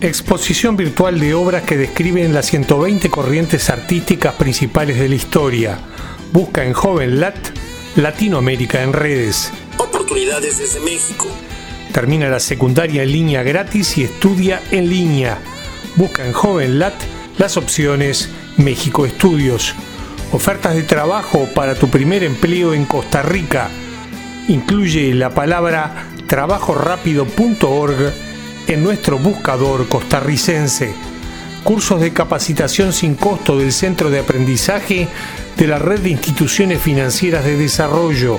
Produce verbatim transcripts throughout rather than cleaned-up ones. Exposición virtual de obras que describen las ciento veinte corrientes artísticas principales de la historia. Busca en Joven.lat Latinoamérica en redes. Oportunidades desde México. Termina la secundaria en línea gratis y estudia en línea. Busca en Joven.lat las opciones México Estudios. Ofertas de trabajo para tu primer empleo en Costa Rica. Incluye la palabra trabajo rápido punto org en nuestro buscador costarricense. Cursos de capacitación sin costo del Centro de Aprendizaje de la Red de Instituciones Financieras de Desarrollo.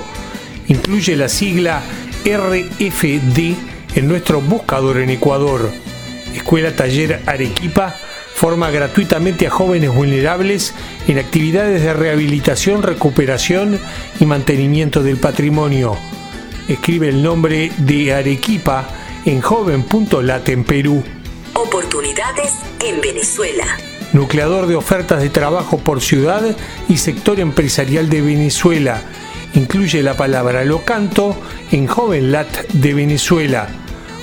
Incluye la sigla R F D en nuestro buscador en Ecuador. Escuela Taller Arequipa forma gratuitamente a jóvenes vulnerables en actividades de rehabilitación, recuperación y mantenimiento del patrimonio. Escribe el nombre de Arequipa en Joven.lat en Perú. Oportunidades en Venezuela. Nucleador de ofertas de trabajo por ciudad y sector empresarial de Venezuela. Incluye la palabra locanto en Joven.lat de Venezuela.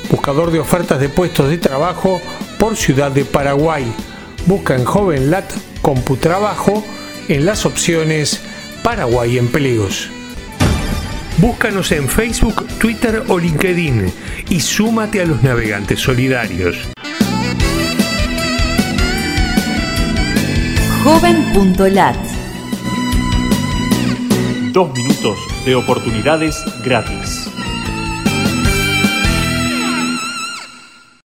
Buscador de ofertas de puestos de trabajo por ciudad de Paraguay. Busca en Joven.lat Computrabajo en las opciones Paraguay Empleos. Búscanos en Facebook, Twitter o LinkedIn y súmate a los navegantes solidarios. Joven.lat. Dos minutos de oportunidades gratis.